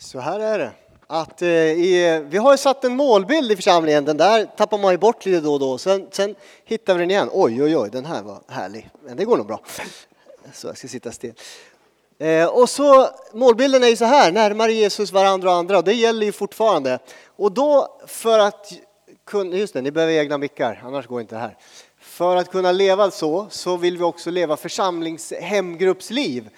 Så här är det. Att, vi har ju satt en målbild i församlingen. Den där tappar man ju bort lite då och då. Sen hittar vi den igen. Oj, den här var härlig. Men det går nog bra. Så jag ska sitta still. Och så målbilden är ju så här. Närmare Jesus varandra och andra. Det gäller ju fortfarande. Och då för att kunna... Just det, ni behöver egna mickar. Annars går inte det här. För att kunna leva så vill vi också leva församlingshemgruppsliv.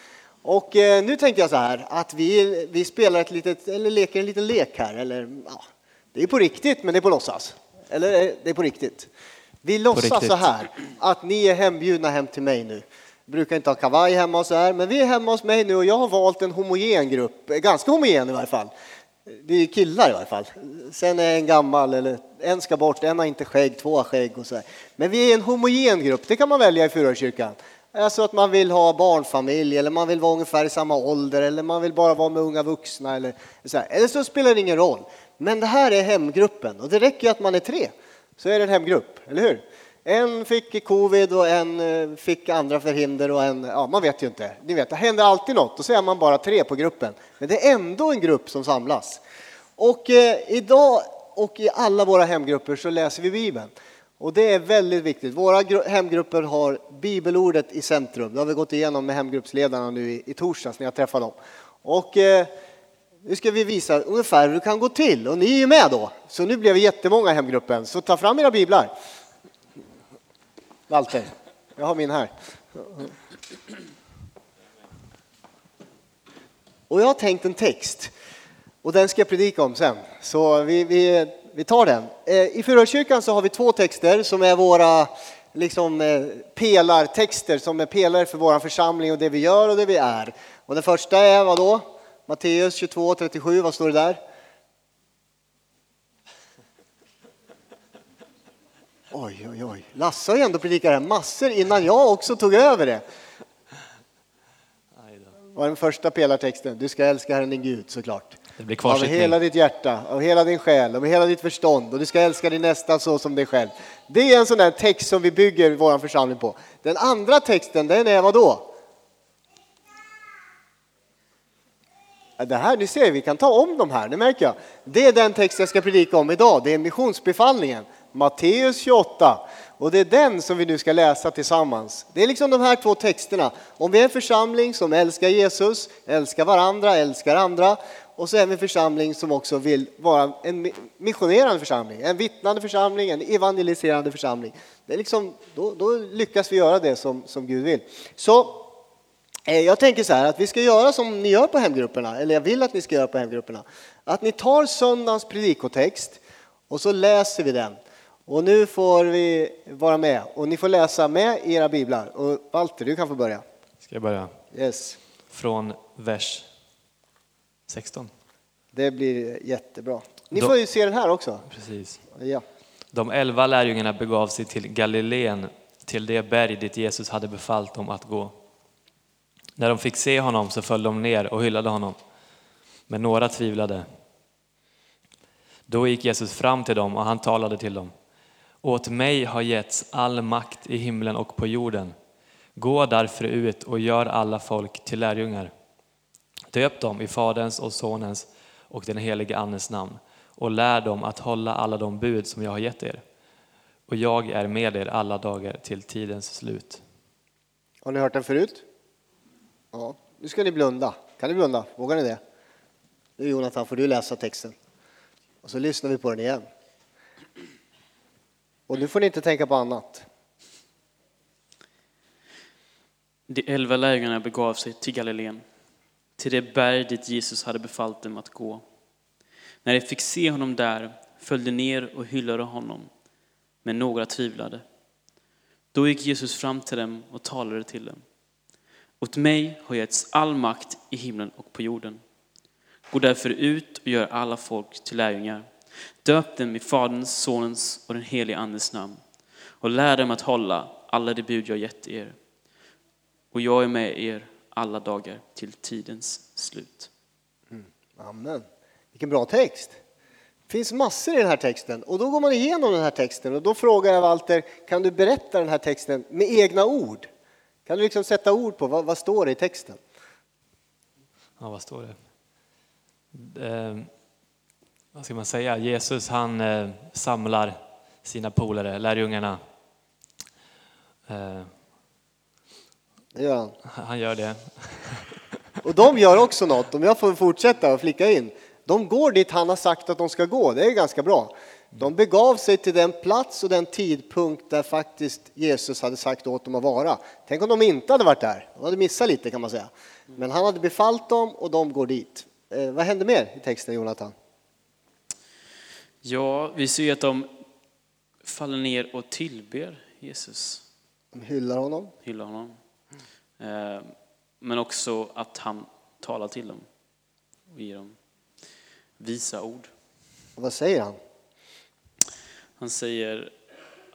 Och nu tänkte jag så här, att vi spelar leker en liten lek här. Eller, ja, det är på riktigt, men det är på låtsas. Eller, det är på riktigt. Vi låtsas riktigt. Så här, att ni är hembjudna hem till mig nu. Jag brukar inte ha kavaj hemma och så här, men vi är hemma hos mig nu och jag har valt en homogen grupp. Ganska homogen i varje fall. Det är killar i varje fall. Sen är en gammal, eller en ska bort, en har inte skägg, två har skägg och så här. Men vi är en homogen grupp, det kan man välja i Fyrkyrkan. Alltså att man vill ha barnfamilj, eller man vill vara ungefär i samma ålder, eller man vill bara vara med unga vuxna. Eller så spelar det ingen roll. Men det här är hemgruppen. Och det räcker ju att man är 3. Så är det en hemgrupp, eller hur? En fick covid och en fick andra förhinder och en... Ja, man vet ju inte. Ni vet, det händer alltid något. Och så är man bara 3 på gruppen. Men det är ändå en grupp som samlas. Och idag och i alla våra hemgrupper så läser vi Bibeln. Och det är väldigt viktigt. Våra hemgrupper har bibelordet i centrum. Det har vi gått igenom med hemgruppsledarna nu i torsdags när jag träffade dem. Och nu ska vi visa ungefär hur det kan gå till. Och ni är ju med då. Så nu blev vi jättemånga i hemgruppen. Så ta fram era biblar. Walter, jag har min här. Och jag har tänkt en text. Och den ska jag predika om sen. Så vi tar den. I Fyrkyrkan så har vi 2 texter som är våra pelartexter som är pelare för vår församling och det vi gör och det vi är. Och den första är vad då? Matteus 28:37, vad står det där? Oj. Lasse har ändå predikat här massor innan jag också tog över det. Var den första pelartexten. Du ska älska Herren din Gud såklart. Det blir kvarsittning. Av hela ditt hjärta, av hela din själ, av hela ditt förstånd. Och du ska älska din nästa så som dig själv. Det är en sån där text som vi bygger vår församling på. Den andra texten, den är vad då? Det här, ni ser, vi kan ta om de här, det märker jag. Det är den text jag ska predika om idag. Det är missionsbefallningen. Matteus 28. Och det är den som vi nu ska läsa tillsammans. Det är de här 2 texterna. Om vi är en församling som älskar Jesus, älskar varandra, älskar andra. Och så är vi en församling som också vill vara en missionerande församling. En vittnande församling, en evangeliserande församling. Det är då lyckas vi göra det som Gud vill. Så jag tänker så här att vi ska göra som ni gör på hemgrupperna. Eller jag vill att ni ska göra på hemgrupperna. Att ni tar söndagens predikotext och så läser vi den. Och nu får vi vara med. Och ni får läsa med era biblar. Och Walter, du kan få börja. Ska jag börja? Yes. Från vers 16. Det blir jättebra. Ni får ju se den här också. Precis. Ja. De 11 lärjungarna begav sig till Galileen, till det berg dit Jesus hade befallt dem att gå. När de fick se honom så föll de ner och hyllade honom. Men några tvivlade. Då gick Jesus fram till dem och han talade till dem. Åt mig har getts all makt i himlen och på jorden. Gå därför ut och gör alla folk till lärjungar. Döp dem i Faderns och Sonens och den helige Andens namn. Och lär dem att hålla alla de bud som jag har gett er. Och jag är med er alla dagar till tidens slut. Har ni hört den förut? Ja. Nu ska ni blunda. Kan ni blunda? Vågar ni det? Nu Jonathan, får du läsa texten. Och så lyssnar vi på den igen. Och nu får ni inte tänka på annat. De 11 lärjungarna begav sig till Galileen, till det berg dit Jesus hade befallt dem att gå. När de fick se honom där följde ner och hyllade honom, men några tvivlade. Då gick Jesus fram till dem och talade till dem. Åt mig har getts all makt i himlen och på jorden. Gå därför ut och gör alla folk till lärjungar. Döp dem i Faderns, Sonens och den helige Andens namn. Och lär dem att hålla alla de bud jag gett er. Och jag är med er alla dagar till tidens slut. Amen. Vilken bra text. Det finns massor i den här texten. Och då går man igenom den här texten. Och då frågar jag Walter, kan du berätta den här texten med egna ord? Kan du sätta ord på vad står det i texten? Ja, vad står det? vad ska man säga? Jesus han samlar sina polare, lärjungarna. Ja. Han gör det. Och de gör också något. Om jag får fortsätta och flicka in. De går dit han har sagt att de ska gå. Det är ganska bra. De begav sig till den plats och den tidpunkt där faktiskt Jesus hade sagt åt dem att vara. Tänk om de inte hade varit där. De hade missat lite kan man säga. Men han hade befallt dem och de går dit. Vad hände mer i texten, Jonathan? Ja, vi ser att de faller ner och tillber Jesus. De hyllar honom. Men också att han talar till dem och ger dem visa ord. Och vad säger han? Han säger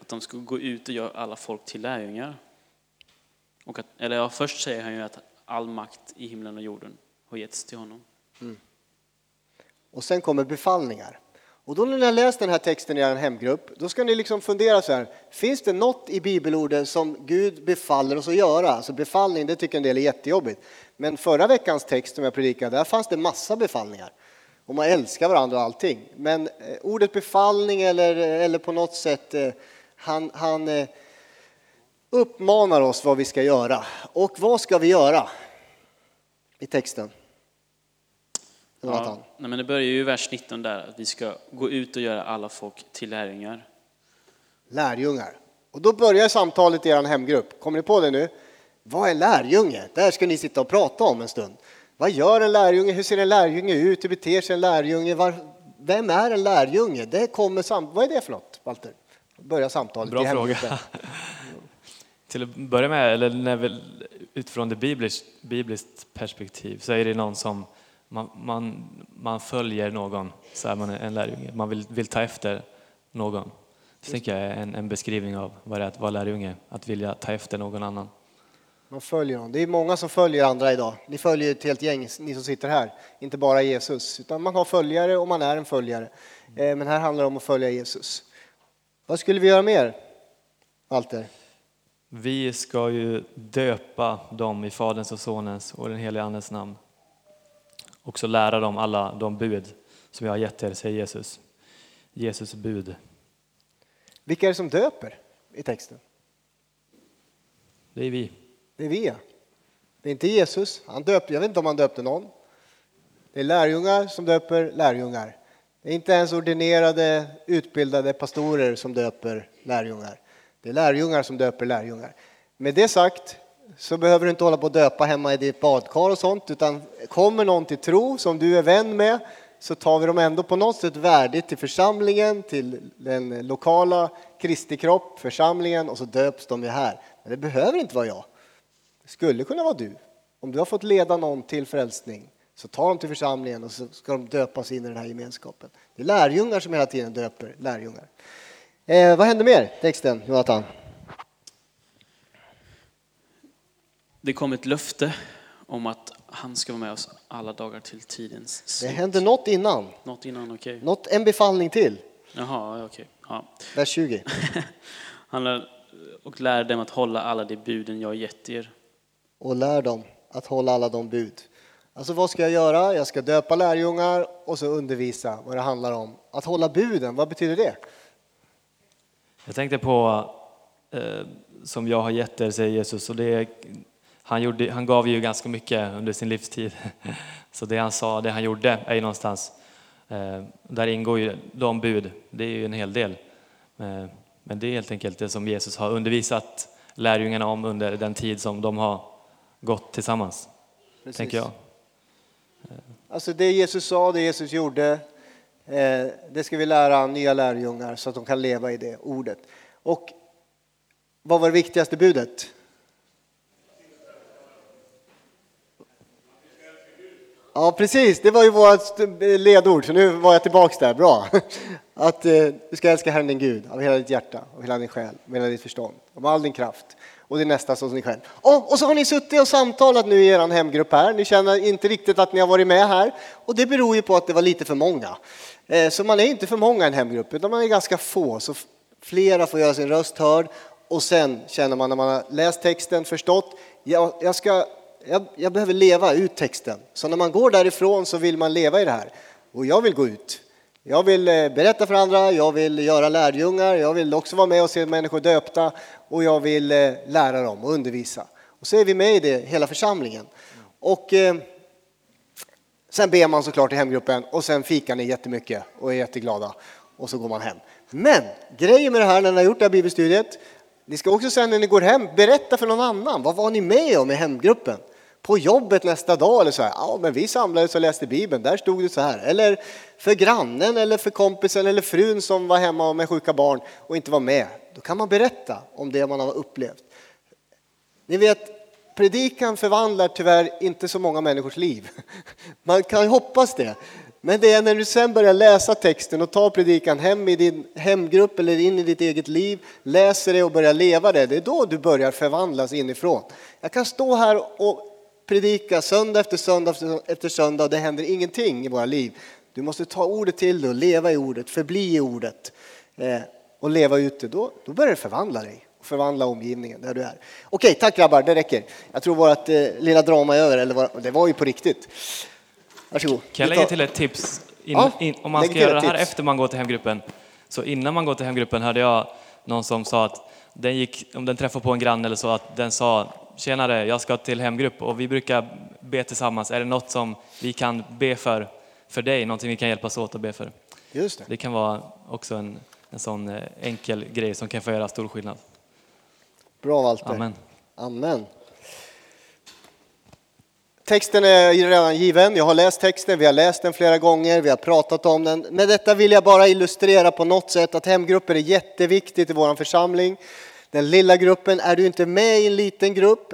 att de ska gå ut och göra alla folk till lärjungar. Och att, eller ja, först säger han ju att all makt i himlen och jorden har getts till honom. Mm. Och sen kommer befallningar. Och då när ni har läst den här texten i er hemgrupp, då ska ni liksom fundera så här. Finns det något i bibelorden som Gud befaller oss att göra? Alltså befallning, det tycker en del är jättejobbigt. Men förra veckans text som jag predikade, där fanns det massa befallningar. Och man älskar varandra och allting. Men ordet befallning eller på något sätt, han uppmanar oss vad vi ska göra. Och vad ska vi göra i texten? Ja, nej, men det börjar ju i vers 19 där. Att vi ska gå ut och göra alla folk till lärjungar. Lärjungar. Och då börjar samtalet i er hemgrupp. Kommer ni på det nu? Vad är lärjunge? Det här ska ni sitta och prata om en stund. Vad gör en lärjunge? Hur ser en lärjunge ut? Hur beter sig en lärjunge? Vem är en lärjunge? Det kommer vad är det för något, Walter? Börja samtalet. Bra fråga. Till att börja med, eller utifrån det bibliskt perspektiv, så är det någon som man följer någon, så är man en lärjunge. Man vill ta efter någon. Det tycker jag är en beskrivning av vad det är att vara lärjunge. Att vilja ta efter någon annan. Man följer honom. Det är många som följer andra idag. Ni följer ett helt gäng, ni som sitter här. Inte bara Jesus, utan man har följare och man är en följare. Men här handlar det om att följa Jesus. Vad skulle vi göra mer, Walter? Vi ska ju döpa dem i Faderns och Sonens och den helige Andens namn. Och så lära dem alla de bud som jag har gett er, säger Jesus. Jesus bud. Vilka är det som döper i texten? Det är vi. Det är vi. Det är inte Jesus. Han döpte, jag vet inte om han döpte någon. Det är lärjungar som döper lärjungar. Det är inte ens ordinerade, utbildade pastorer som döper lärjungar. Det är lärjungar som döper lärjungar. Med det sagt så behöver du inte hålla på att döpa hemma i ditt badkar och sånt. Utan kommer någon till tro som du är vän med, så tar vi dem ändå på något sätt värdigt till församlingen, till den lokala Kristi kropp, församlingen, och så döps de ju här. Men det behöver inte vara jag. Det skulle kunna vara du. Om du har fått leda någon till frälsning, så tar de till församlingen och så ska de döpas in i den här gemenskapen. Det är lärjungar som hela tiden döper lärjungar. Vad händer mer i texten, Jonathan? Det kom ett löfte om att han ska vara med oss alla dagar till tidens slut. Det hände något innan. Något innan, okej. Något, en befallning till. Jaha, okej. Ja. Vers 20. Och lär dem att hålla alla de buden jag har gett er. Och lär dem att hålla alla de bud. Alltså vad ska jag göra? Jag ska döpa lärjungar och så undervisa vad det handlar om. Att hålla buden, vad betyder det? Jag tänkte på som jag har gett er, säger Jesus. Och det, han gav ju ganska mycket under sin livstid. Så det han sa, det han gjorde är ju någonstans. Där ingår ju de bud. Det är ju en hel del. Men det är helt enkelt det som Jesus har undervisat lärjungarna om under den tid som de har gått tillsammans. Precis. Tänker jag. Alltså det Jesus sa, det Jesus gjorde, det ska vi lära nya lärjungar så att de kan leva i det ordet. Och vad var det viktigaste budet? Ja, precis. Det var ju vårt ledord. Så nu var jag tillbaka där. Bra. Att du ska älska Herren din Gud av hela ditt hjärta, av hela din själ, av hela ditt förstånd, av all din kraft. Och det är nästa som ni själv. Och så har ni suttit och samtalat nu i er hemgrupp här. Ni känner inte riktigt att ni har varit med här. Och det beror ju på att det var lite för många. Så man är inte för många i en hemgrupp, utan man är ganska få. Så flera får göra sin röst hörd. Och sen känner man när man har läst texten, förstått. Jag ska jag behöver leva ut texten. Så när man går därifrån så vill man leva i det här. Och jag vill gå ut. Jag vill berätta för andra, jag vill göra lärjungar, jag vill också vara med och se människor döpta och jag vill lära dem och undervisa. Och så är vi med i det, hela församlingen. Och sen ber man såklart i hemgruppen och sen fikar ni jättemycket och är jätteglada. Och så går man hem. Men grejen med det här när ni har gjort det här bibelstudiet, ni ska också sen när ni går hem berätta för någon annan. Vad var ni med om i hemgruppen? På jobbet nästa dag eller så här. Ja, men vi samlades och läste Bibeln. Där stod det så här. Eller för grannen eller för kompisen eller frun som var hemma med sjuka barn och inte var med. Då kan man berätta om det man har upplevt. Ni vet, predikan förvandlar tyvärr inte så många människors liv. Man kan ju hoppas det. Men det är när du sen börjar läsa texten och ta predikan hem i din hemgrupp eller in i ditt eget liv. Läser det och börjar leva det. Det är då du börjar förvandlas inifrån. Jag kan stå här och predika söndag efter söndag efter söndag och det händer ingenting i våra liv. Du måste ta ordet till dig och leva i ordet, förbli i ordet och leva ut det. Då börjar det förvandla dig. Förvandla omgivningen där du är. Okej, tack grabbar, det räcker. Jag tror vårt lilla drama är över. Eller det var ju på riktigt. Varsågod. Kan jag lägga till ett tips? Om man ska göra det här efter man går till hemgruppen. Så innan man går till hemgruppen hörde jag någon som sa att om den träffar på en grann eller så, att den sa: tjenare, jag ska till hemgrupp och vi brukar be tillsammans. Är det något som vi kan be för dig? Någonting vi kan hjälpas åt att be för? Just det. Det kan vara också en sån enkel grej som kan få göra stor skillnad. Bra, Walter. Amen. Amen. Texten är redan given. Jag har läst texten, vi har läst den flera gånger, vi har pratat om den. Med detta vill jag bara illustrera på något sätt att hemgrupper är jätteviktigt i vår församling. Den lilla gruppen, är du inte med i en liten grupp,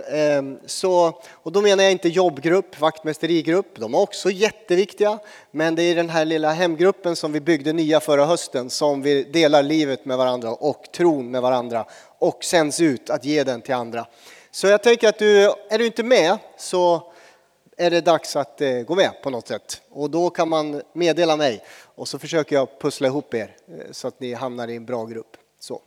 och då menar jag inte jobbgrupp, vaktmästerigrupp, de är också jätteviktiga. Men det är den här lilla hemgruppen som vi byggde nya förra hösten som vi delar livet med varandra och tron med varandra och sänds ut att ge den till andra. Så jag tänker att är du inte med så är det dags att gå med på något sätt. Och då kan man meddela mig och så försöker jag pussla ihop er så att ni hamnar i en bra grupp. Så.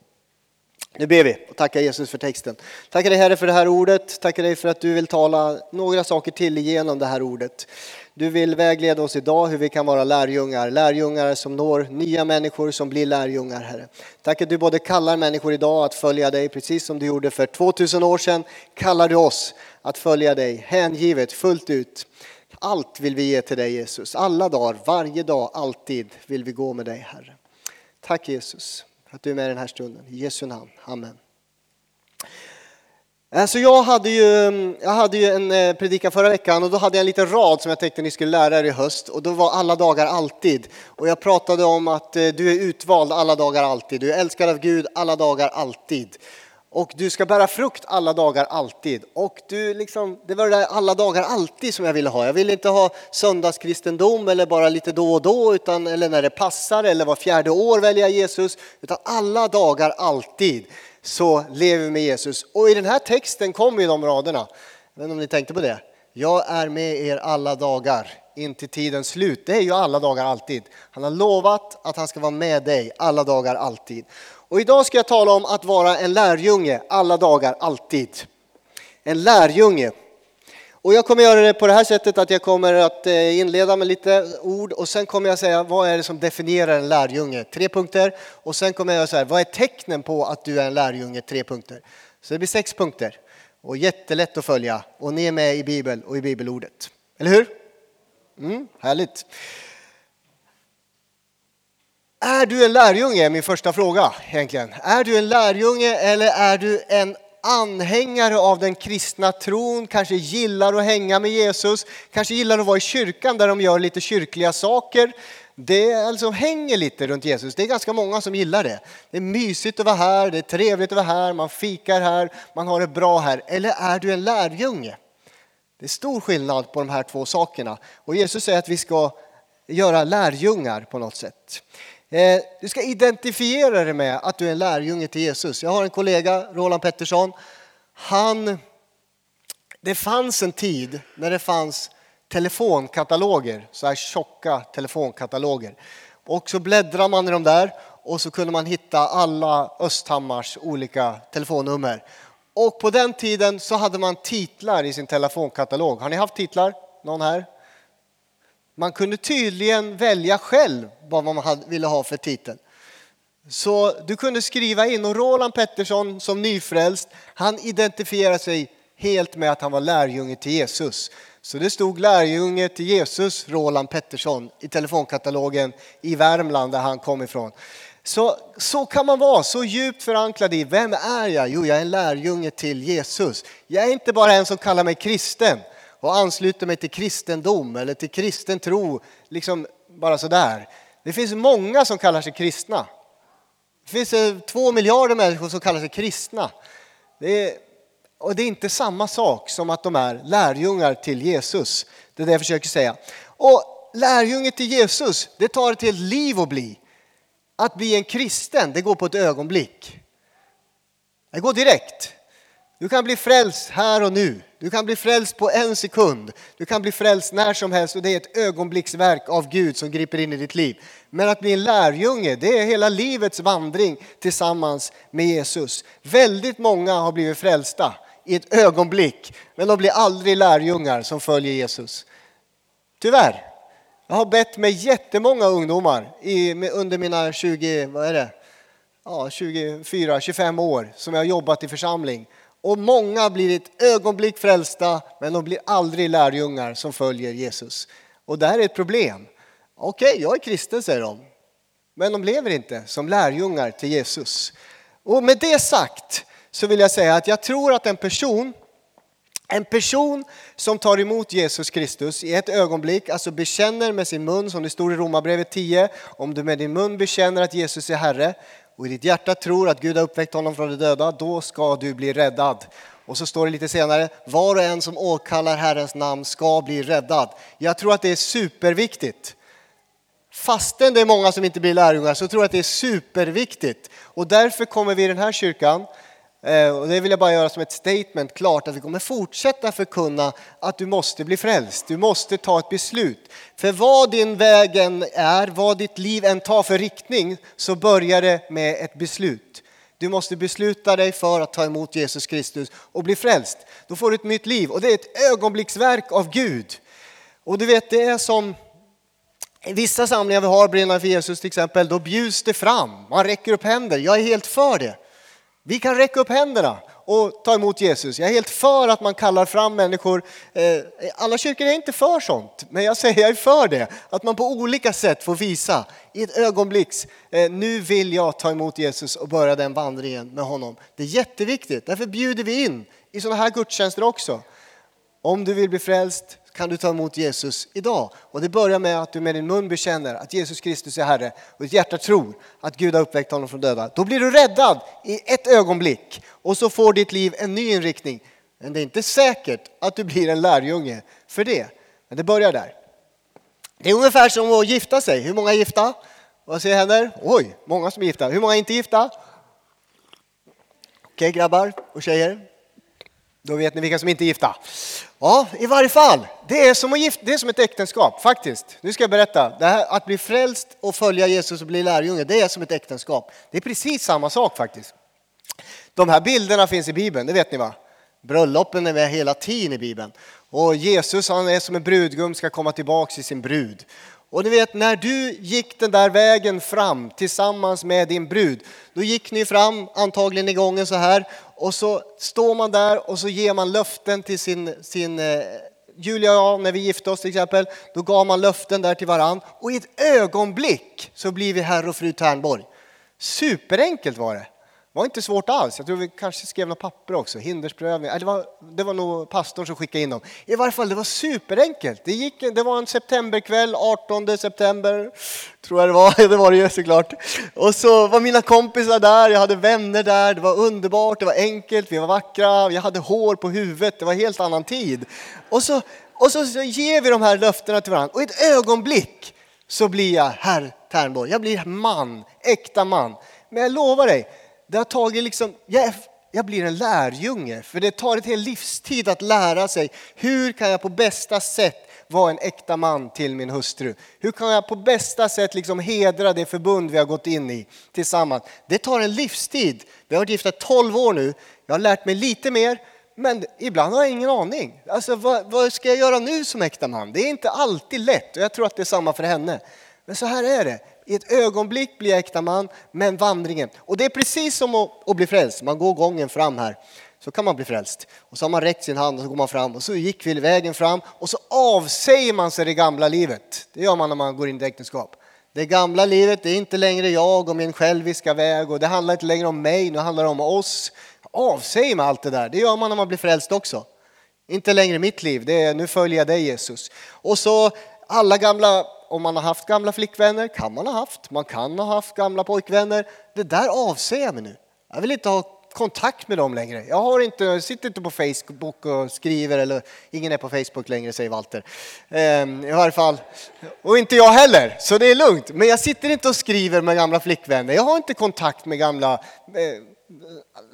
Nu ber vi och tackar Jesus för texten. Tackar dig Herre för det här ordet. Tackar dig för att du vill tala några saker till igenom det här ordet. Du vill vägleda oss idag hur vi kan vara lärjungar. Lärjungar som når nya människor som blir lärjungar, Herre. Tack att du både kallar människor idag att följa dig precis som du gjorde för 2000 år sedan. Kallar du oss att följa dig hängivet fullt ut. Allt vill vi ge till dig Jesus. Alla dagar, varje dag, alltid vill vi gå med dig Herre. Tack Jesus. Att du är med den här stunden. I Jesu namn. Amen. Alltså jag hade ju en predikan förra veckan. Och då hade jag en liten rad som jag tänkte ni skulle lära er i höst. Och då var alla dagar alltid. Och jag pratade om att du är utvald alla dagar alltid. Du är älskad av Gud alla dagar alltid. Och du ska bära frukt alla dagar alltid. Och det var det där alla dagar alltid som jag ville ha. Jag ville inte ha söndagskristendom eller bara lite då och då. Eller när det passar eller var fjärde år väljer jag Jesus. Utan alla dagar alltid så lever vi med Jesus. Och i den här texten kommer ju de raderna. Jag vet inte om ni tänkte på det. Jag är med er alla dagar in till tidens slut. Det är ju alla dagar alltid. Han har lovat att han ska vara med dig alla dagar alltid. Och idag ska jag tala om att vara en lärjunge alla dagar alltid. En lärjunge. Och jag kommer göra det på det här sättet att jag kommer att inleda med lite ord. Och sen kommer jag säga vad är det som definierar en lärjunge. 3 punkter. Och sen kommer jag säga vad är tecknen på att du är en lärjunge. 3 punkter. Så det blir 6 punkter. Och jättelätt att följa. Och ni är med i Bibeln och i bibelordet. Eller hur? Härligt. Är du en lärjunge är min första fråga egentligen. Är du en lärjunge eller är du en anhängare av den kristna tron? Kanske gillar att hänga med Jesus. Kanske gillar att vara i kyrkan där de gör lite kyrkliga saker. Det är alltså hänger lite runt Jesus. Det är ganska många som gillar det. Det är mysigt att vara här. Det är trevligt att vara här. Man fikar här. Man har det bra här. Eller är du en lärjunge? Det är stor skillnad på de här 2 sakerna. Och Jesus säger att vi ska göra lärjungar på något sätt. Du ska identifiera dig med att du är en lärjunge till Jesus. Jag har en kollega, Roland Pettersson. Det fanns en tid när det fanns telefonkataloger. Så här tjocka telefonkataloger. Och så bläddrar man i de där. Och så kunde man hitta alla Östhammars olika telefonnummer. Och på den tiden så hade man titlar i sin telefonkatalog. Har ni haft titlar? Någon här? Man kunde tydligen välja själv vad man ville ha för titel. Så du kunde skriva in, och Roland Pettersson som nyfrälst, han identifierade sig helt med att han var lärjunge till Jesus. Så det stod lärjunge till Jesus Roland Pettersson i telefonkatalogen i Värmland där han kom ifrån. Så kan man vara så djupt förankrad i, vem är jag? Jo, jag är en lärjunge till Jesus. Jag är inte bara en som kallar mig kristen och ansluter mig till kristendom eller till kristen tro, liksom bara sådär. Det finns många som kallar sig kristna. Det finns 2 miljarder människor som kallar sig kristna. Och det är inte samma sak som att de är lärjungar till Jesus. Det är det jag försöker säga. Och lärjunge till Jesus, det tar ett helt liv att bli. Att bli en kristen, det går på ett ögonblick. Det går direkt. Du kan bli frälst här och nu. Du kan bli frälst på 1 sekund. Du kan bli frälst när som helst, och det är ett ögonblicksverk av Gud som griper in i ditt liv. Men att bli en lärjunge, det är hela livets vandring tillsammans med Jesus. Väldigt många har blivit frälsta i ett ögonblick, men de blir aldrig lärjungar som följer Jesus. Tyvärr. Jag har bett med jättemånga ungdomar under mina 24-25 år som jag har jobbat i församling. Och många blir ett ögonblick frälsta, men de blir aldrig lärjungar som följer Jesus. Och det här är ett problem. Okej, jag är kristen, säger de. Men de lever inte som lärjungar till Jesus. Och med det sagt så vill jag säga att jag tror att en person som tar emot Jesus Kristus i ett ögonblick, alltså bekänner med sin mun, som det står i Romarbrevet 10, om du med din mun bekänner att Jesus är Herre och i ditt hjärta tror att Gud har uppväckt honom från de döda, då ska du bli räddad. Och så står det lite senare, var och en som åkallar Herrens namn ska bli räddad. Jag tror att det är superviktigt. Fastän det är många som inte blir lärjungar, så tror jag att det är superviktigt. Och därför kommer vi i den här kyrkan, och det vill jag bara göra som ett statement klart, att vi kommer fortsätta förkunna att du måste bli frälst. Du måste ta ett beslut. För vad din vägen är, vad ditt liv än tar för riktning, så börjar det med ett beslut. Du måste besluta dig för att ta emot Jesus Kristus och bli frälst. Då får du ett nytt liv, och det är ett ögonblicksverk av Gud. Och du vet, det är som i vissa samlingar vi har, brinnande för Jesus till exempel, då bjuds det fram. Man räcker upp händer. Jag är helt för det. Vi kan räcka upp händerna och ta emot Jesus. Jag är helt för att man kallar fram människor. Alla kyrkor är inte för sånt. Men jag säger jag är för det. Att man på olika sätt får visa i ett ögonblicks. Nu vill jag ta emot Jesus och börja den vandringen med honom. Det är jätteviktigt. Därför bjuder vi in i sådana här gudstjänster också. Om du vill bli frälst kan du ta emot Jesus idag. Och det börjar med att du med din mun bekänner att Jesus Kristus är Herre. Och ditt hjärta tror att Gud har uppväckt honom från döda. Då blir du räddad i ett ögonblick. Och så får ditt liv en ny inriktning. Men det är inte säkert att du blir en lärjunge för det. Men det börjar där. Det är ungefär som att gifta sig. Hur många är gifta? Vad säger händer? Oj, många som är gifta. Hur många är inte gifta? Okej, grabbar och tjejer. Då vet ni vilka som inte är gifta. Ja, i varje fall. Det är som ett äktenskap, faktiskt. Nu ska jag berätta. Det här, att bli frälst och följa Jesus och bli lärjunge, det är som ett äktenskap. Det är precis samma sak, faktiskt. De här bilderna finns i Bibeln, det vet ni va? Bröllopen är med hela tiden i Bibeln. Och Jesus, han är som en brudgum, ska komma tillbaka i sin brud. Och du vet, när du gick den där vägen fram tillsammans med din brud, då gick ni fram antagligen i gången så här. Och så står man där och så ger man löften till sin Julia och jag, när vi gifte oss till exempel. Då gav man löften där till varann. Och i ett ögonblick så blir vi herr och fru Tärnborg. Superenkelt var det. Det var inte svårt alls. Jag tror vi kanske skrev några papper också. Hindersprövning. Det var nog pastorn som skickade in dem. I varje fall, det var superenkelt. Det var en septemberkväll, 18 september. Tror jag det var. Det var det ju såklart. Och så var mina kompisar där. Jag hade vänner där. Det var underbart. Det var enkelt. Vi var vackra. Jag hade hår på huvudet. Det var helt annan tid. Och så ger vi de här löftena till varandra. Och i ett ögonblick så blir jag herr Tärnborg. Jag blir man. Äkta man. Men jag lovar dig. Det har tagit jag blir en lärjunge. För det tar ett helt livstid att lära sig. Hur kan jag på bästa sätt var en äkta man till min hustru. Hur kan jag på bästa sätt liksom hedra det förbund vi har gått in i tillsammans? Det tar en livstid. Vi har varit gifta 12 år nu. Jag har lärt mig lite mer. Men ibland har jag ingen aning. Alltså, vad ska jag göra nu som äkta man? Det är inte alltid lätt. Och jag tror att det är samma för henne. Men så här är det. I ett ögonblick blir jag äkta man. Men vandringen. Och det är precis som att bli frälst. Man går gången fram här. Så kan man bli frälst. Och så har man räckt sin hand och så går man fram. Och så gick vi vägen fram. Och så avsäger man sig det gamla livet. Det gör man när man går in i äktenskap. Det gamla livet, det är inte längre jag och min själviska väg. Och det handlar inte längre om mig. Nu handlar det om oss. Avsäger man allt det där. Det gör man när man blir frälst också. Inte längre mitt liv. Det är, nu följer jag dig, Jesus. Och så alla gamla... Om man har haft gamla flickvänner, kan man ha haft. Man kan ha haft gamla pojkvänner. Det där avser jag mig nu. Jag vill inte ha kontakt med dem längre. Jag sitter inte på Facebook och skriver. Eller ingen är på Facebook längre, säger Walter. I varje fall. Och inte jag heller, så det är lugnt. Men jag sitter inte och skriver med gamla flickvänner. Jag har inte kontakt med gamla...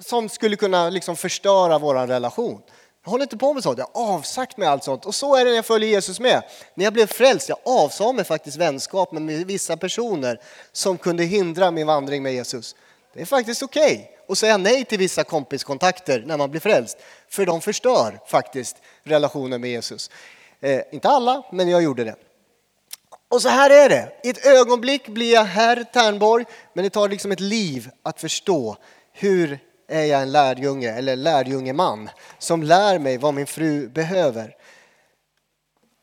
som skulle kunna liksom förstöra vår relation. Jag håller inte på med sånt. Jag har avsagt mig allt sånt. Och så är det när jag följer Jesus med. När jag blev frälst, jag avsade mig faktiskt vänskap med vissa personer som kunde hindra min vandring med Jesus. Det är faktiskt okej att säga nej till vissa kompiskontakter när man blir frälst. För de förstör faktiskt relationen med Jesus. Inte alla, men jag gjorde det. Och så här är det. I ett ögonblick blir jag herr Tärnborg. Men det tar liksom ett liv att förstå hur... Är jag en lärjunge eller lärjungeman som lär mig vad min fru behöver?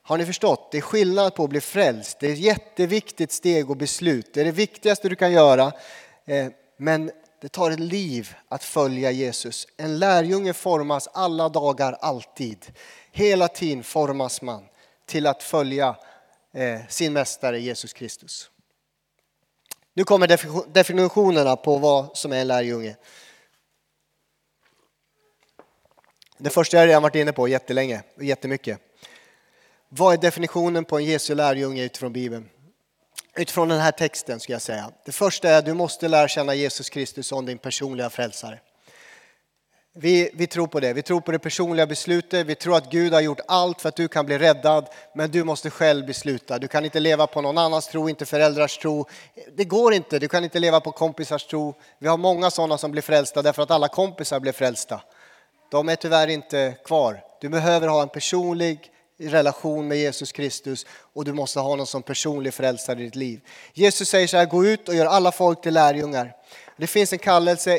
Har ni förstått? Det är skillnad på att bli frälst. Det är ett jätteviktigt steg och beslut. Det är det viktigaste du kan göra. Men det tar ett liv att följa Jesus. En lärjunge formas alla dagar, alltid. Hela tiden formas man till att följa sin mästare Jesus Kristus. Nu kommer definitionerna på vad som är en lärjunge. Det första jag har varit inne på jättelänge och jättemycket. Vad är definitionen på en Jesu lärjunge utifrån Bibeln? Utifrån den här texten ska jag säga. Det första är att du måste lära känna Jesus Kristus som din personliga frälsare. Vi tror på det. Vi tror på det personliga beslutet. Vi tror att Gud har gjort allt för att du kan bli räddad. Men du måste själv besluta. Du kan inte leva på någon annans tro, inte föräldrars tro. Det går inte. Du kan inte leva på kompisars tro. Vi har många sådana som blir frälsta därför att alla kompisar blir frälsta. De är tyvärr inte kvar. Du behöver ha en personlig relation med Jesus Kristus. Och du måste ha någon som personlig frälsare i ditt liv. Jesus säger så här, gå ut och gör alla folk till lärjungar. Det finns en kallelse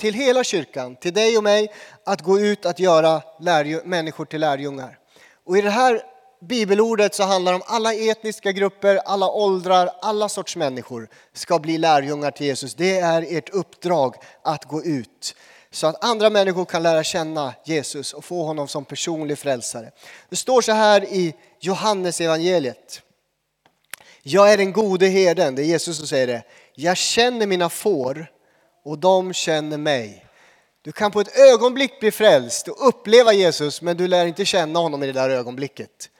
till hela kyrkan, till dig och mig, att gå ut att göra människor till lärjungar. Och i det här bibelordet så handlar det om alla etniska grupper, alla åldrar, alla sorts människor ska bli lärjungar till Jesus. Det är ert uppdrag att gå ut. Så att andra människor kan lära känna Jesus och få honom som personlig frälsare. Det står så här i Johannesevangeliet. Jag är den gode herden, det är Jesus som säger det. Jag känner mina får och de känner mig. Du kan på ett ögonblick bli frälst och uppleva Jesus, men du lär inte känna honom i det där ögonblicket.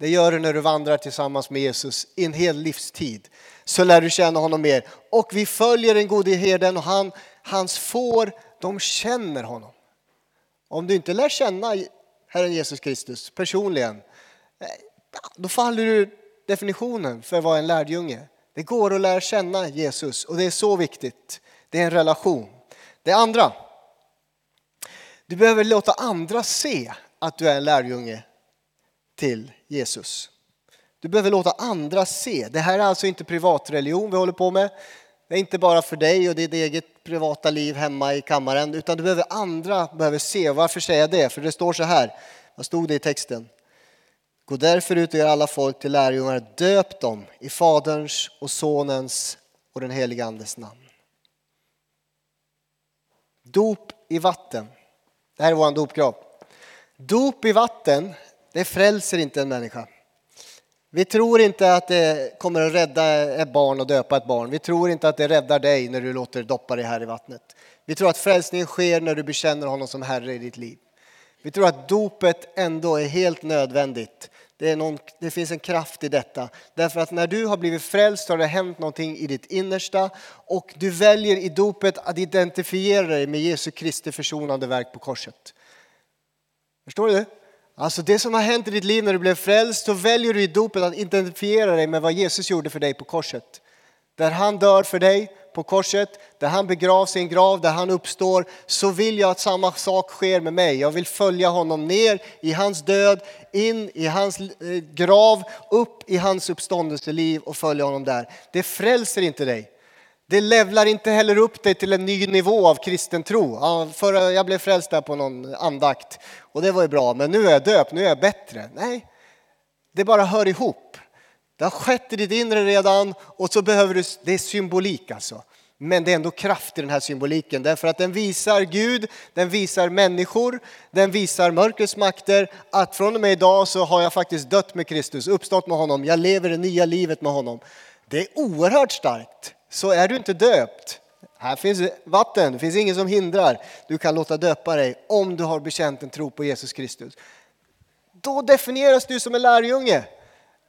Det gör du när du vandrar tillsammans med Jesus i en hel livstid. Så lär du känna honom mer. Och vi följer den gode herden och hans får, de känner honom. Om du inte lär känna Herren Jesus Kristus personligen, då faller du definitionen för vad en lärjunge. Det går att lära känna Jesus och det är så viktigt. Det är en relation. Det andra. Du behöver låta andra se att du är en lärjunge till Jesus. Du behöver låta andra se. Det här är alltså inte privatreligion vi håller på med. Det är inte bara för dig och ditt eget privata liv hemma i kammaren. Utan du behöver andra se. Varför säger jag det? För det står så här. Vad stod det i texten? Gå därför ut och gör alla folk till lärjungar. Döp dem i Faderns och Sonens och den helige Andes namn. Dop i vatten. Det här är vår dopgrav. Dop i vatten, det frälser inte en människa. Vi tror inte att det kommer att rädda ett barn och döpa ett barn. Vi tror inte att det räddar dig när du låter doppa dig här i vattnet. Vi tror att frälsningen sker när du bekänner honom som herre i ditt liv. Vi tror att dopet ändå är helt nödvändigt. Det finns en kraft i detta. Därför att när du har blivit frälst har det hänt någonting i ditt innersta. Och du väljer i dopet att identifiera dig med Jesu Kristi försonande verk på korset. Förstår du? Alltså det som har hänt i ditt liv när du blev frälst, så väljer du i dopet att identifiera dig med vad Jesus gjorde för dig på korset. Där han dör för dig på korset, där han begravs i en grav, där han uppstår, så vill jag att samma sak sker med mig. Jag vill följa honom ner i hans död, in i hans grav, upp i hans uppståndelseliv och följa honom där. Det frälser inte dig. Det levlar inte heller upp dig till en ny nivå av kristen tro. Jag blev frälst där på någon andakt och det var ju bra, men nu är jag döpt, nu är jag bättre. Nej, det bara hör ihop. Det har skett i ditt inre redan och så behöver du, det är symbolik alltså. Men det är ändå kraft i den här symboliken, därför att den visar Gud, den visar människor, den visar mörkrets makter att från och med idag så har jag faktiskt dött med Kristus, uppstått med honom, jag lever det nya livet med honom. Det är oerhört starkt. Så är du inte döpt, här finns vatten, det finns ingen som hindrar. Du kan låta döpa dig om du har bekänt en tro på Jesus Kristus. Då definieras du som en lärjunge.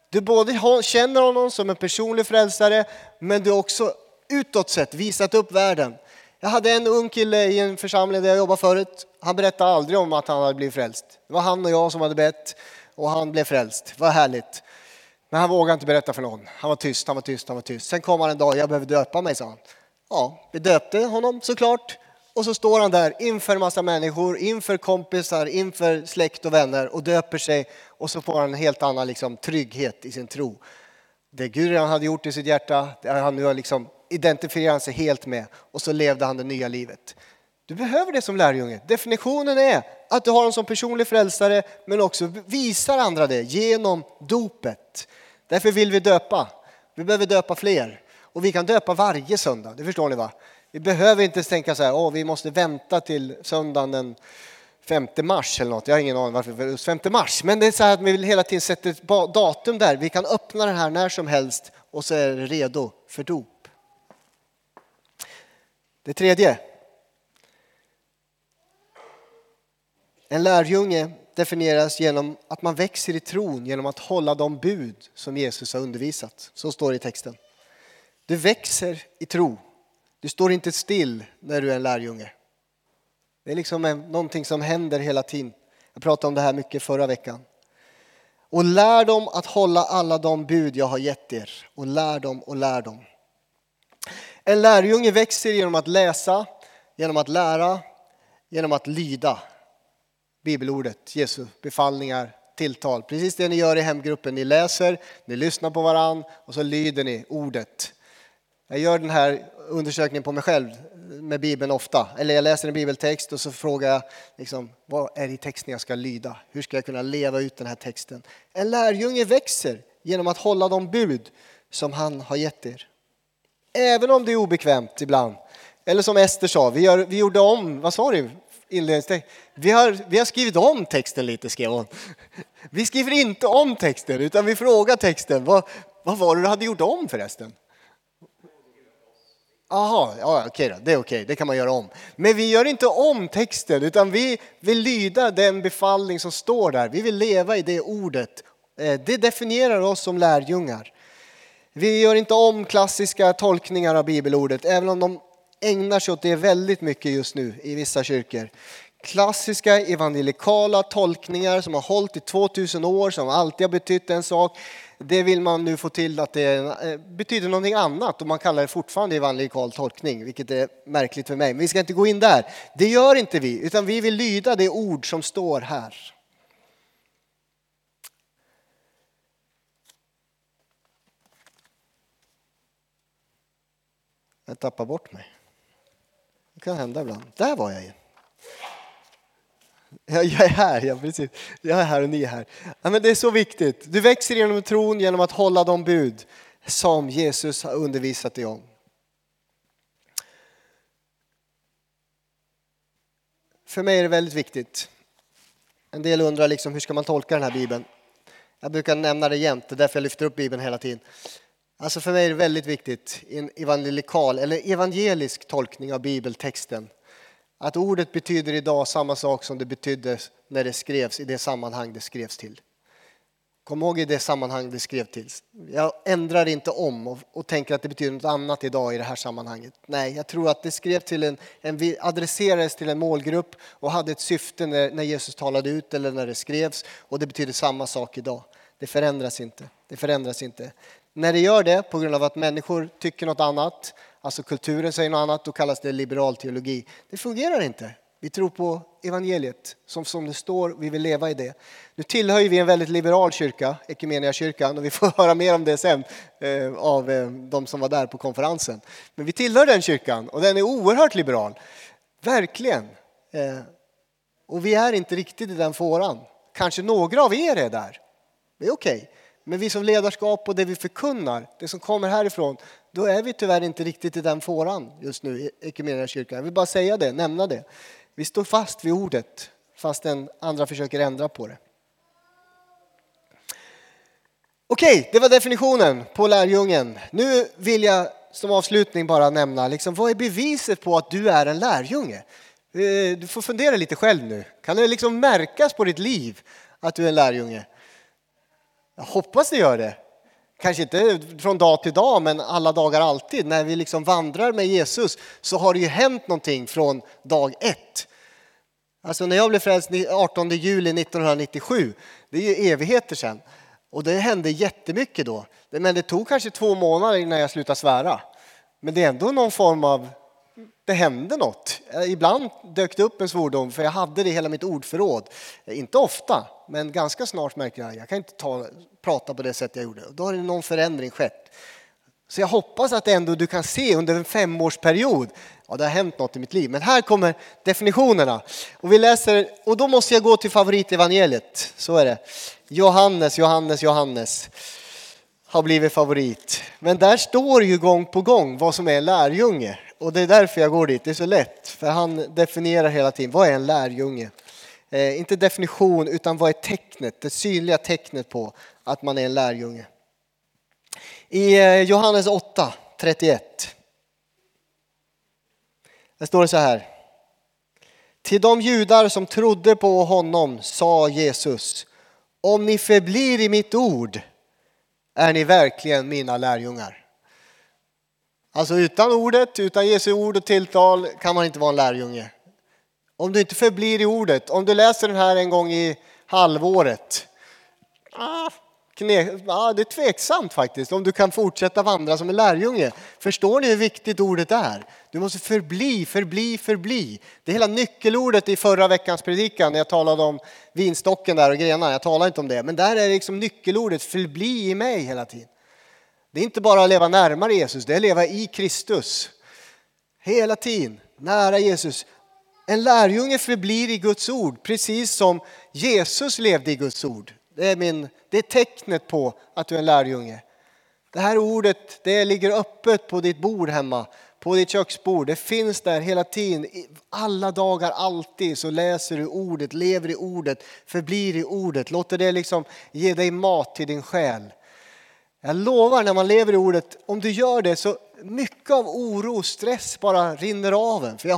Du både känner honom som en personlig frälsare, men du också utåt sett visat upp världen. Jag hade en ung kille i en församling där jag jobbade förut. Han berättade aldrig om att han hade blivit frälst. Det var han och jag som hade bett och han blev frälst. Vad härligt. Men han vågade inte berätta för någon. Han var tyst. Sen kom han en dag, jag behöver döpa mig, sa han. Ja, vi döpte honom såklart. Och så står han där inför en massa människor, inför kompisar, inför släkt och vänner och döper sig. Och så får han en helt annan liksom, trygghet i sin tro. Det Gud han hade gjort i sitt hjärta, det han nu har liksom identifierat sig helt med. Och så levde han det nya livet. Du behöver det som lärjunge. Definitionen är att du har en som personlig frälsare, men också visar andra det genom dopet. Därför vill vi döpa. Vi behöver döpa fler. Och vi kan döpa varje söndag. Det förstår ni va? Vi behöver inte tänka så här, vi måste vänta till söndagen den 5 mars eller något. Jag har ingen aning varför just 5 mars. Men det är så här att vi vill hela tiden sätta ett datum där. Vi kan öppna den här när som helst och så är det redo för dop. Det tredje. En lärjunge definieras genom att man växer i tron genom att hålla de bud som Jesus har undervisat. Så står det i texten. Du växer i tro. Du står inte still när du är en lärjunge. Det är liksom någonting som händer hela tiden. Jag pratade om det här mycket förra veckan. Och lär dem att hålla alla de bud jag har gett er. Och lär dem. En lärjunge växer genom att läsa, genom att lära, genom att lyda. Bibelordet, Jesu befallningar, tilltal. Precis det ni gör i hemgruppen. Ni läser, ni lyssnar på varann och så lyder ni ordet. Jag gör den här undersökningen på mig själv med Bibeln ofta. Eller jag läser en bibeltext och så frågar jag vad är det i texten jag ska lyda? Hur ska jag kunna leva ut den här texten? En lärjunge växer genom att hålla de bud som han har gett er. Även om det är obekvämt ibland. Eller som Ester sa, vi gjorde om, vad sa du? Vi har skrivit om texten lite, skrev hon. Vi skriver inte om texten utan vi frågar texten. Vad var det du hade gjort om förresten? Okej då. Det är okej. Det kan man göra om. Men vi gör inte om texten utan vi vill lyda den befallning som står där. Vi vill leva i det ordet. Det definierar oss som lärjungar. Vi gör inte om klassiska tolkningar av bibelordet även om de ägnar sig åt det väldigt mycket just nu i vissa kyrkor. Klassiska evangelikala tolkningar som har hållit i 2000 år, som alltid har betytt en sak. Det vill man nu få till att det betyder någonting annat och man kallar det fortfarande evangelikal tolkning, vilket är märkligt för mig. Men vi ska inte gå in där. Det gör inte vi, utan vi vill lyda det ord som står här. Jag tappar bort mig. Det kan hända ibland. Där var jag igen. Jag är här, ja, precis. Jag är här och ni är här. Ja, men det är så viktigt. Du växer genom tron genom att hålla de bud som Jesus har undervisat dig om. För mig är det väldigt viktigt. En del undrar hur ska man tolka den här Bibeln. Jag brukar nämna det jämt, det är därför jag lyfter upp Bibeln hela tiden. Alltså för mig är det väldigt viktigt i en evangelikal eller evangelisk tolkning av bibeltexten. Att ordet betyder idag samma sak som det betydde när det skrevs i det sammanhang det skrevs till. Kom ihåg i det sammanhang det skrev till. Jag ändrar inte om och tänker att det betyder något annat idag i det här sammanhanget. Nej, jag tror att det skrev till en adresserades till en målgrupp och hade ett syfte när Jesus talade ut eller när det skrevs. Och det betyder samma sak idag. Det förändras inte. Det förändras inte. När det gör det på grund av att människor tycker något annat, alltså kulturen säger något annat, då kallas det liberal teologi. Det fungerar inte. Vi tror på evangeliet som det står, vi vill leva i det. Nu tillhör vi en väldigt liberal kyrka, Ekumeniakyrkan, och vi får höra mer om det sen av de som var där på konferensen. Men vi tillhör den kyrkan och den är oerhört liberal. Verkligen. Och vi är inte riktigt i den fåran. Kanske några av er är där. Det är okej. Men vi som ledarskap och det vi förkunnar, det som kommer härifrån, då är vi tyvärr inte riktigt i den fåran just nu i Ekumeniakyrkan. Jag vill bara säga det, nämna det. Vi står fast vid ordet, fastän andra försöker ändra på det. Okej, det var definitionen på lärjungen. Nu vill jag som avslutning bara nämna, vad är beviset på att du är en lärjunge? Du får fundera lite själv nu. Kan det märkas på ditt liv att du är en lärjunge? Jag hoppas det gör det. Kanske inte från dag till dag, men alla dagar alltid. När vi vandrar med Jesus så har det ju hänt någonting från dag ett. Alltså när jag blev frälst 18 juli 1997, det är ju evigheter sedan. Och det hände jättemycket då. Men det tog kanske 2 månader innan jag slutade svära. Men det är ändå någon form av, det hände något. Ibland dök det upp en svordom, för jag hade det i hela mitt ordförråd. Inte ofta, men ganska snart märkte jag kan inte prata på det sätt jag gjorde. Då har det någon förändring skett. Så jag hoppas att ändå du kan se under en 5-årsperiod, det har hänt något i mitt liv. Men här kommer definitionerna. Och vi läser, och då måste jag gå till favoritevangeliet. Så är det. Johannes har blivit favorit. Men där står ju gång på gång vad som är en lärjunge. Och det är därför jag går dit. Det är så lätt. För han definierar hela tiden. Vad är en lärjunge? Inte definition, utan vad är tecknet? Det synliga tecknet på att man är en lärjunge. I Johannes 8:31. Där står det så här. Till de judar som trodde på honom sa Jesus: om ni förblir i mitt ord är ni verkligen mina lärjungar. Alltså utan ordet, utan Jesu ord och tilltal kan man inte vara en lärjunge. Om du inte förblir i ordet, om du läser den här en gång i halvåret. Det är tveksamt faktiskt om du kan fortsätta vandra som en lärjunge. Förstår ni hur viktigt ordet är? Du måste förbli. Det hela nyckelordet i förra veckans predikan när jag talade om vinstocken där och grenar. Jag talar inte om det, men där är nyckelordet förbli i mig hela tiden. Det är inte bara att leva närmare Jesus, det är att leva i Kristus. Hela tiden, nära Jesus. En lärjunge förblir i Guds ord, precis som Jesus levde i Guds ord. Det är tecknet på att du är en lärjunge. Det här ordet, det ligger öppet på ditt bord hemma, på ditt köksbord. Det finns där hela tiden, alla dagar, alltid. Så läser du ordet, lever i ordet, förblir i ordet. Låter det ge dig mat till din själ. Jag lovar, när man lever i ordet, om du gör det så mycket av oro och stress bara rinner av en. För jag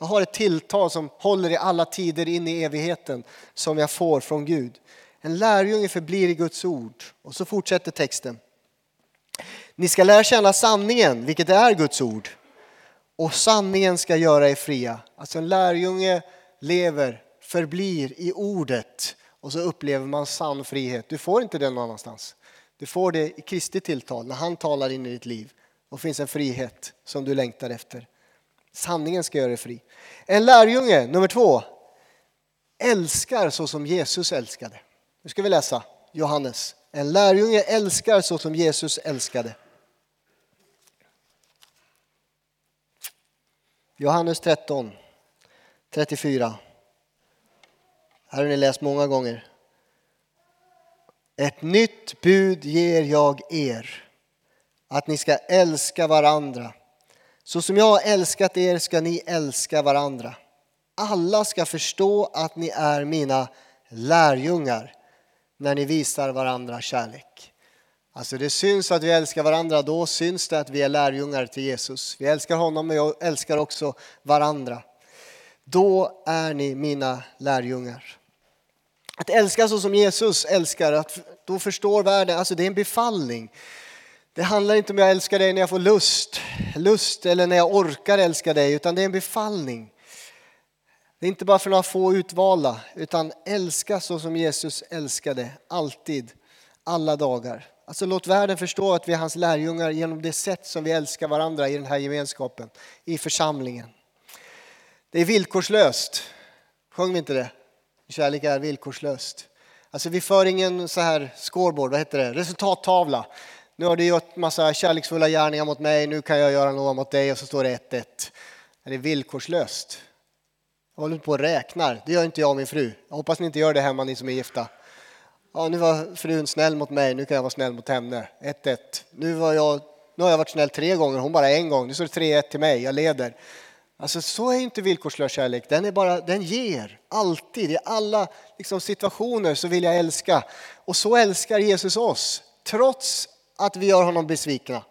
har ett tilltal som håller i alla tider in i evigheten som jag får från Gud. En lärjunge förblir i Guds ord. Och så fortsätter texten. Ni ska lära känna sanningen, vilket är Guds ord. Och sanningen ska göra er fria. Alltså en lärjunge lever, förblir i ordet. Och så upplever man sann frihet. Du får inte den någon annanstans. Du får det i Kristi tilltal när han talar in i ditt liv. Och finns en frihet som du längtar efter. Sanningen ska göra dig fri. En lärjunge, nummer 2. Älskar så som Jesus älskade. Nu ska vi läsa Johannes. En lärjunge älskar så som Jesus älskade. Johannes 13:34. Här har ni läst många gånger. Ett nytt bud ger jag er, att ni ska älska varandra. Så som jag har älskat er ska ni älska varandra. Alla ska förstå att ni är mina lärjungar när ni visar varandra kärlek. Alltså det syns att vi älskar varandra, då syns det att vi är lärjungar till Jesus. Vi älskar honom, men jag älskar också varandra. Då är ni mina lärjungar. Att älska så som Jesus älskar, att Då förstår världen, alltså det är en befallning. Det handlar inte om jag älskar dig när jag får lust eller när jag orkar älska dig, utan det är en befallning. Det är inte bara för några få utvalda, utan älska så som Jesus älskade, alltid, alla dagar. Alltså låt världen förstå att vi är hans lärjungar genom det sätt som vi älskar varandra i den här gemenskapen, i församlingen. Det är villkorslöst. Sjöng vi inte det? Kärlek är villkorslöst. Alltså vi för ingen så här scoreboard, vad heter det? Resultattavla. Nu har du gjort massa kärleksfulla gärningar mot mig, nu kan jag göra något mot dig och så står det 1-1. Det är villkorslöst. Jag håller på och räknar. Det gör inte jag och min fru. Jag hoppas ni inte gör det hemma, ni som är gifta. Ja, nu var frun snäll mot mig, nu kan jag vara snäll mot henne. 1-1. Nu har jag varit snäll 3 gånger, hon bara 1 gång. Nu står det 3-1 till mig, jag leder. Alltså så är inte villkorslös kärlek. Den ger alltid. I alla liksom, situationer så vill jag älska. Och så älskar Jesus oss. Trots att vi gör honom besvikna.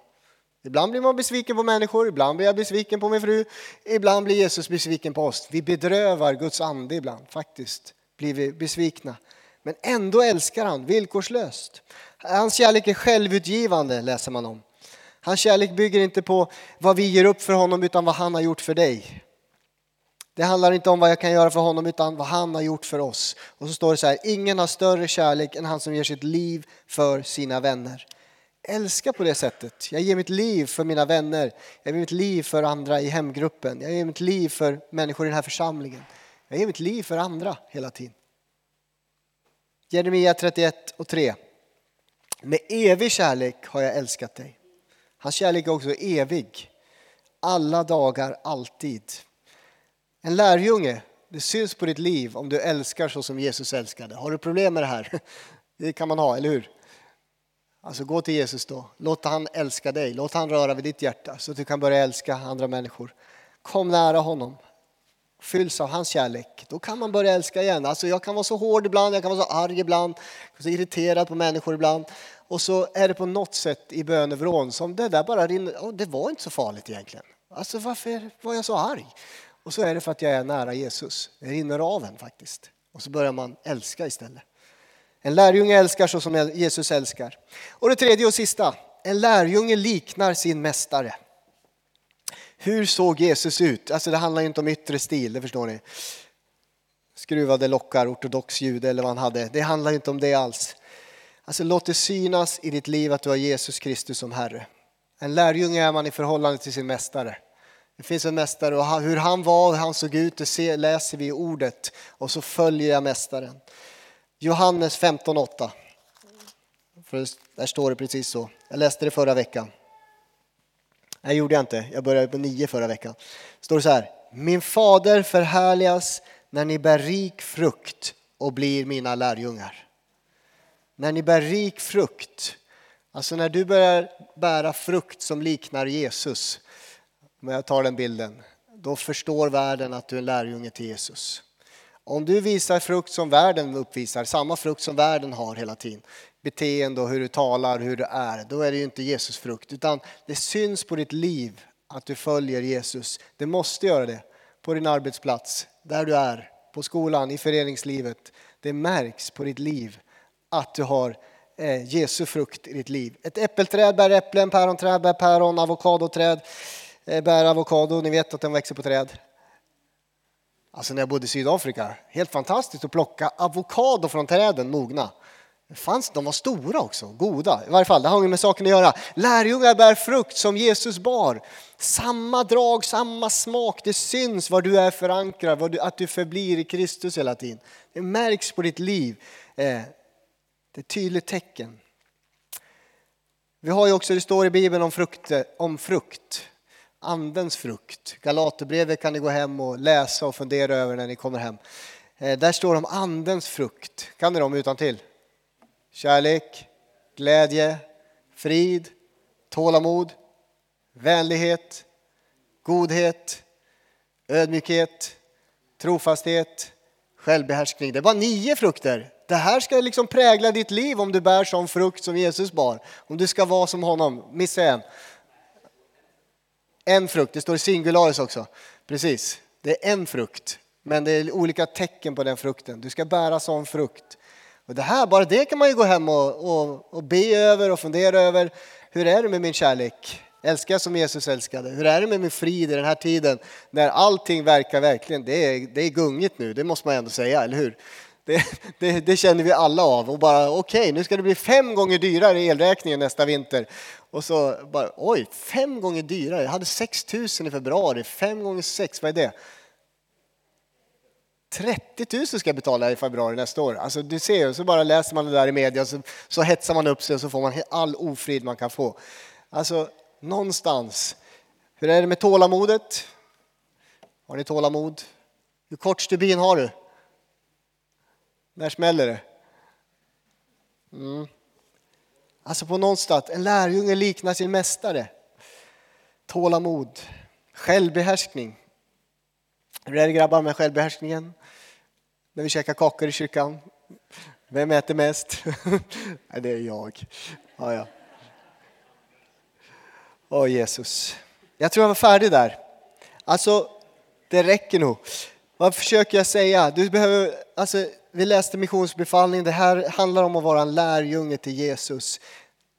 Ibland blir man besviken på människor. Ibland blir jag besviken på min fru. Ibland blir Jesus besviken på oss. Vi bedrövar Guds ande ibland. Faktiskt blir vi besvikna. Men ändå älskar han villkorslöst. Hans kärlek är självutgivande, läser man om. Hans kärlek bygger inte på vad vi ger upp för honom, utan vad han har gjort för dig. Det handlar inte om vad jag kan göra för honom, utan vad han har gjort för oss. Och så står det så här: ingen har större kärlek än han som ger sitt liv för sina vänner. Älska på det sättet. Jag ger mitt liv för mina vänner. Jag ger mitt liv för andra i hemgruppen. Jag ger mitt liv för människor i den här församlingen. Jag ger mitt liv för andra hela tiden. Jeremia 31:3. Med evig kärlek har jag älskat dig. Hans kärlek är också evig. Alla dagar, alltid. En lärjunge, det syns på ditt liv om du älskar så som Jesus älskade. Har du problem med det här? Det kan man ha, eller hur? Alltså gå till Jesus då. Låt han älska dig. Låt han röra vid ditt hjärta så att du kan börja älska andra människor. Kom nära honom. Fylls av hans kärlek. Då kan man börja älska igen. Alltså jag kan vara så hård ibland. Jag kan vara så arg ibland. Jag kan vara så irriterad på människor ibland. Och så är det på något sätt i bönevrån som det där bara rinner. Det var inte så farligt egentligen. Alltså varför var jag så arg? Och så är det för att jag är nära Jesus. Det rinner av en faktiskt. Och så börjar man älska istället. En lärjunge älskar så som Jesus älskar. Och det tredje och sista. En lärjunge liknar sin mästare. Hur såg Jesus ut? Alltså det handlar ju inte om yttre stil, det förstår ni. Skruvade lockar, ortodox jude eller vad han hade. Det handlar ju inte om det alls. Alltså låt det synas i ditt liv att du har Jesus Kristus som Herre. En lärjunge är man i förhållande till sin mästare. Det finns en mästare och hur han var och hur han såg ut, det läser vi i ordet. Och så följer jag mästaren. Johannes 15:8. Där står det precis så. Jag läste det förra veckan. Nej, gjorde jag inte. Jag började på 9 förra veckan. Står det så här: min fader förhärligas när ni bär rik frukt och blir mina lärjungar. När ni bär rik frukt. Alltså när du börjar bära frukt som liknar Jesus. Om jag tar den bilden. Då förstår världen att du är en lärjunge till Jesus. Om du visar frukt som världen uppvisar. Samma frukt som världen har hela tiden. Beteende och hur du talar, hur du är. Då är det ju inte Jesus frukt. Utan det syns på ditt liv att du följer Jesus. Det måste göra det. På din arbetsplats. Där du är. På skolan, i föreningslivet. Det märks på ditt liv. Att du har Jesu frukt i ditt liv. Ett äppelträd bär äpplen, päronträd bär päron, avokadoträd bär avokado. Ni vet att den växer på träd. Alltså när jag bodde i Sydafrika, helt fantastiskt att plocka avokado från träden, mogna. De var stora också, goda. I varje fall, det har inget med saken att göra. Lärjungar bär frukt som Jesus bar. Samma drag, samma smak. Det syns vad du är förankrad, att du förblir i Kristus hela tiden. Det märks på ditt liv. Det är ett tydligt tecken. Vi har ju också, det står i Bibeln om frukt. Andens frukt. Galaterbrevet kan ni gå hem och läsa och fundera över när ni kommer hem. Där står det om andens frukt. Kan ni dem utan till? Kärlek, glädje, frid, tålamod, vänlighet, godhet, ödmjukhet, trofasthet, självbehärskning. Det var 9 frukter. Det här ska liksom prägla ditt liv om du bär som frukt som Jesus bar. Om du ska vara som honom. Missa en. En frukt. Det står i singularis också. Precis. Det är en frukt. Men det är olika tecken på den frukten. Du ska bära som frukt. Och det här, bara det kan man ju gå hem och be över och fundera över. Hur är det med min kärlek? Älskar jag som Jesus älskade? Hur är det med min frid i den här tiden? När allting verkar verkligen, det är gungigt nu. Det måste man ändå säga, eller hur? Det känner vi alla av. Och bara, okej, nu ska det bli 5 gånger dyrare i elräkningen nästa vinter. Och så bara, oj, 5 gånger dyrare. Jag hade 6 000 i februari. 5 gånger 6, vad är det? 30 000 ska jag betala i februari nästa år. Alltså du ser ju, så bara läser man det där i media. Så hetsar man upp sig och så får man all ofrid man kan få. Alltså någonstans. Hur är det med tålamodet? Har ni tålamod? Hur kort stubin har du? När smäller det? Alltså på någonstans. En lärjunge liknar sin mästare. Tålamod. Självbehärskning. Hur är det grabbar med självbehärskningen? När vi käkar kakor i kyrkan. Vem äter mest? Nej, det är jag. Ja. Åh, Jesus. Jag tror jag var färdig där. Alltså, det räcker nog. Vad försöker jag säga? Vi läste missionsbefallningen. Det här handlar om att vara en lärjunge till Jesus.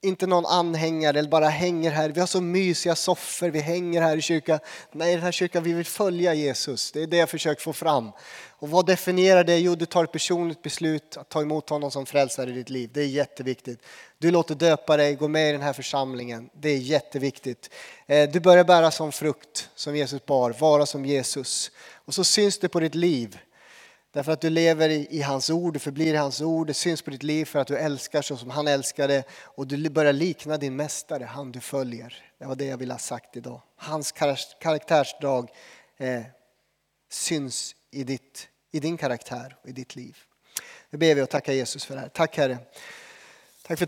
Inte någon anhängare eller bara hänger här. Vi har så mysiga soffor, vi hänger här i kyrkan. Nej, den här kyrkan, vi vill följa Jesus. Det är det jag försöker få fram. Och vad definierar det? Jo, du tar ett personligt beslut att ta emot honom som frälsare i ditt liv. Det är jätteviktigt. Du låter döpa dig, gå med i den här församlingen. Det är jätteviktigt. Du börjar bära som frukt, som Jesus bar. Vara som Jesus. Och så syns det på ditt liv. Därför att du lever i hans ord, du förblir i hans ord. Det syns på ditt liv för att du älskar så som han älskade. Och du börjar likna din mästare, han du följer. Det var det jag ville ha sagt idag. Hans karaktärsdrag syns i din karaktär och i ditt liv. Nu ber vi och tackar Jesus för det här. Tack Herre.